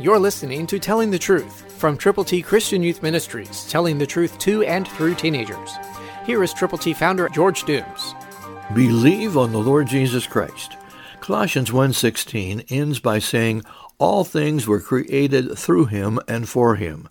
You're listening to Telling the Truth from Triple T Christian Youth Ministries, telling the truth to and through teenagers. Here is Triple T founder George Dooms. Believe on the Lord Jesus Christ. Colossians 1:16 ends by saying, "All things were created through him and for him."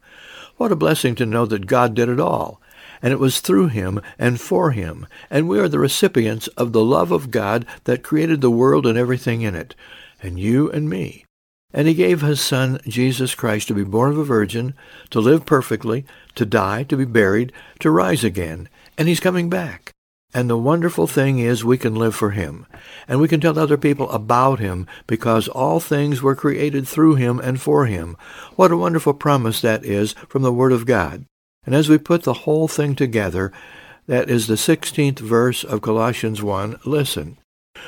What a blessing to know that God did it all, and it was through him and for him, and we are the recipients of the love of God that created the world and everything in it, and you and me. And he gave his son, Jesus Christ, to be born of a virgin, to live perfectly, to die, to be buried, to rise again. And he's coming back. And the wonderful thing is we can live for him. And we can tell other people about him because all things were created through him and for him. What a wonderful promise that is from the Word of God. And as we put the whole thing together, that is the 16th verse of Colossians 1, listen.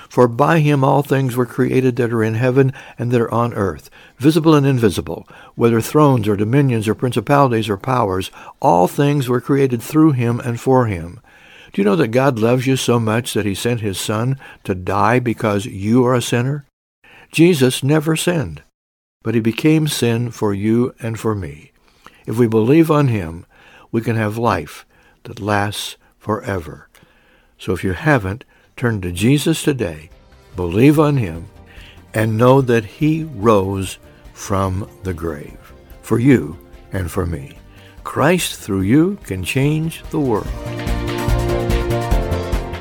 For by him all things were created that are in heaven and that are on earth, visible and invisible, whether thrones or dominions or principalities or powers, all things were created through him and for him. Do you know that God loves you so much that he sent his son to die because you are a sinner? Jesus never sinned, but he became sin for you and for me. If we believe on him, we can have life that lasts forever. So if you haven't, turn to Jesus today, believe on him, and know that he rose from the grave for you and for me. Christ through you can change the world.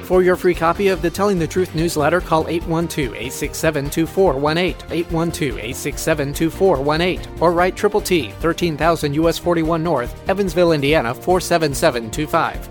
For your free copy of the Telling the Truth newsletter, call 812-867-2418, 812-867-2418, or write Triple T, 13,000 U.S. 41 North, Evansville, Indiana, 47725.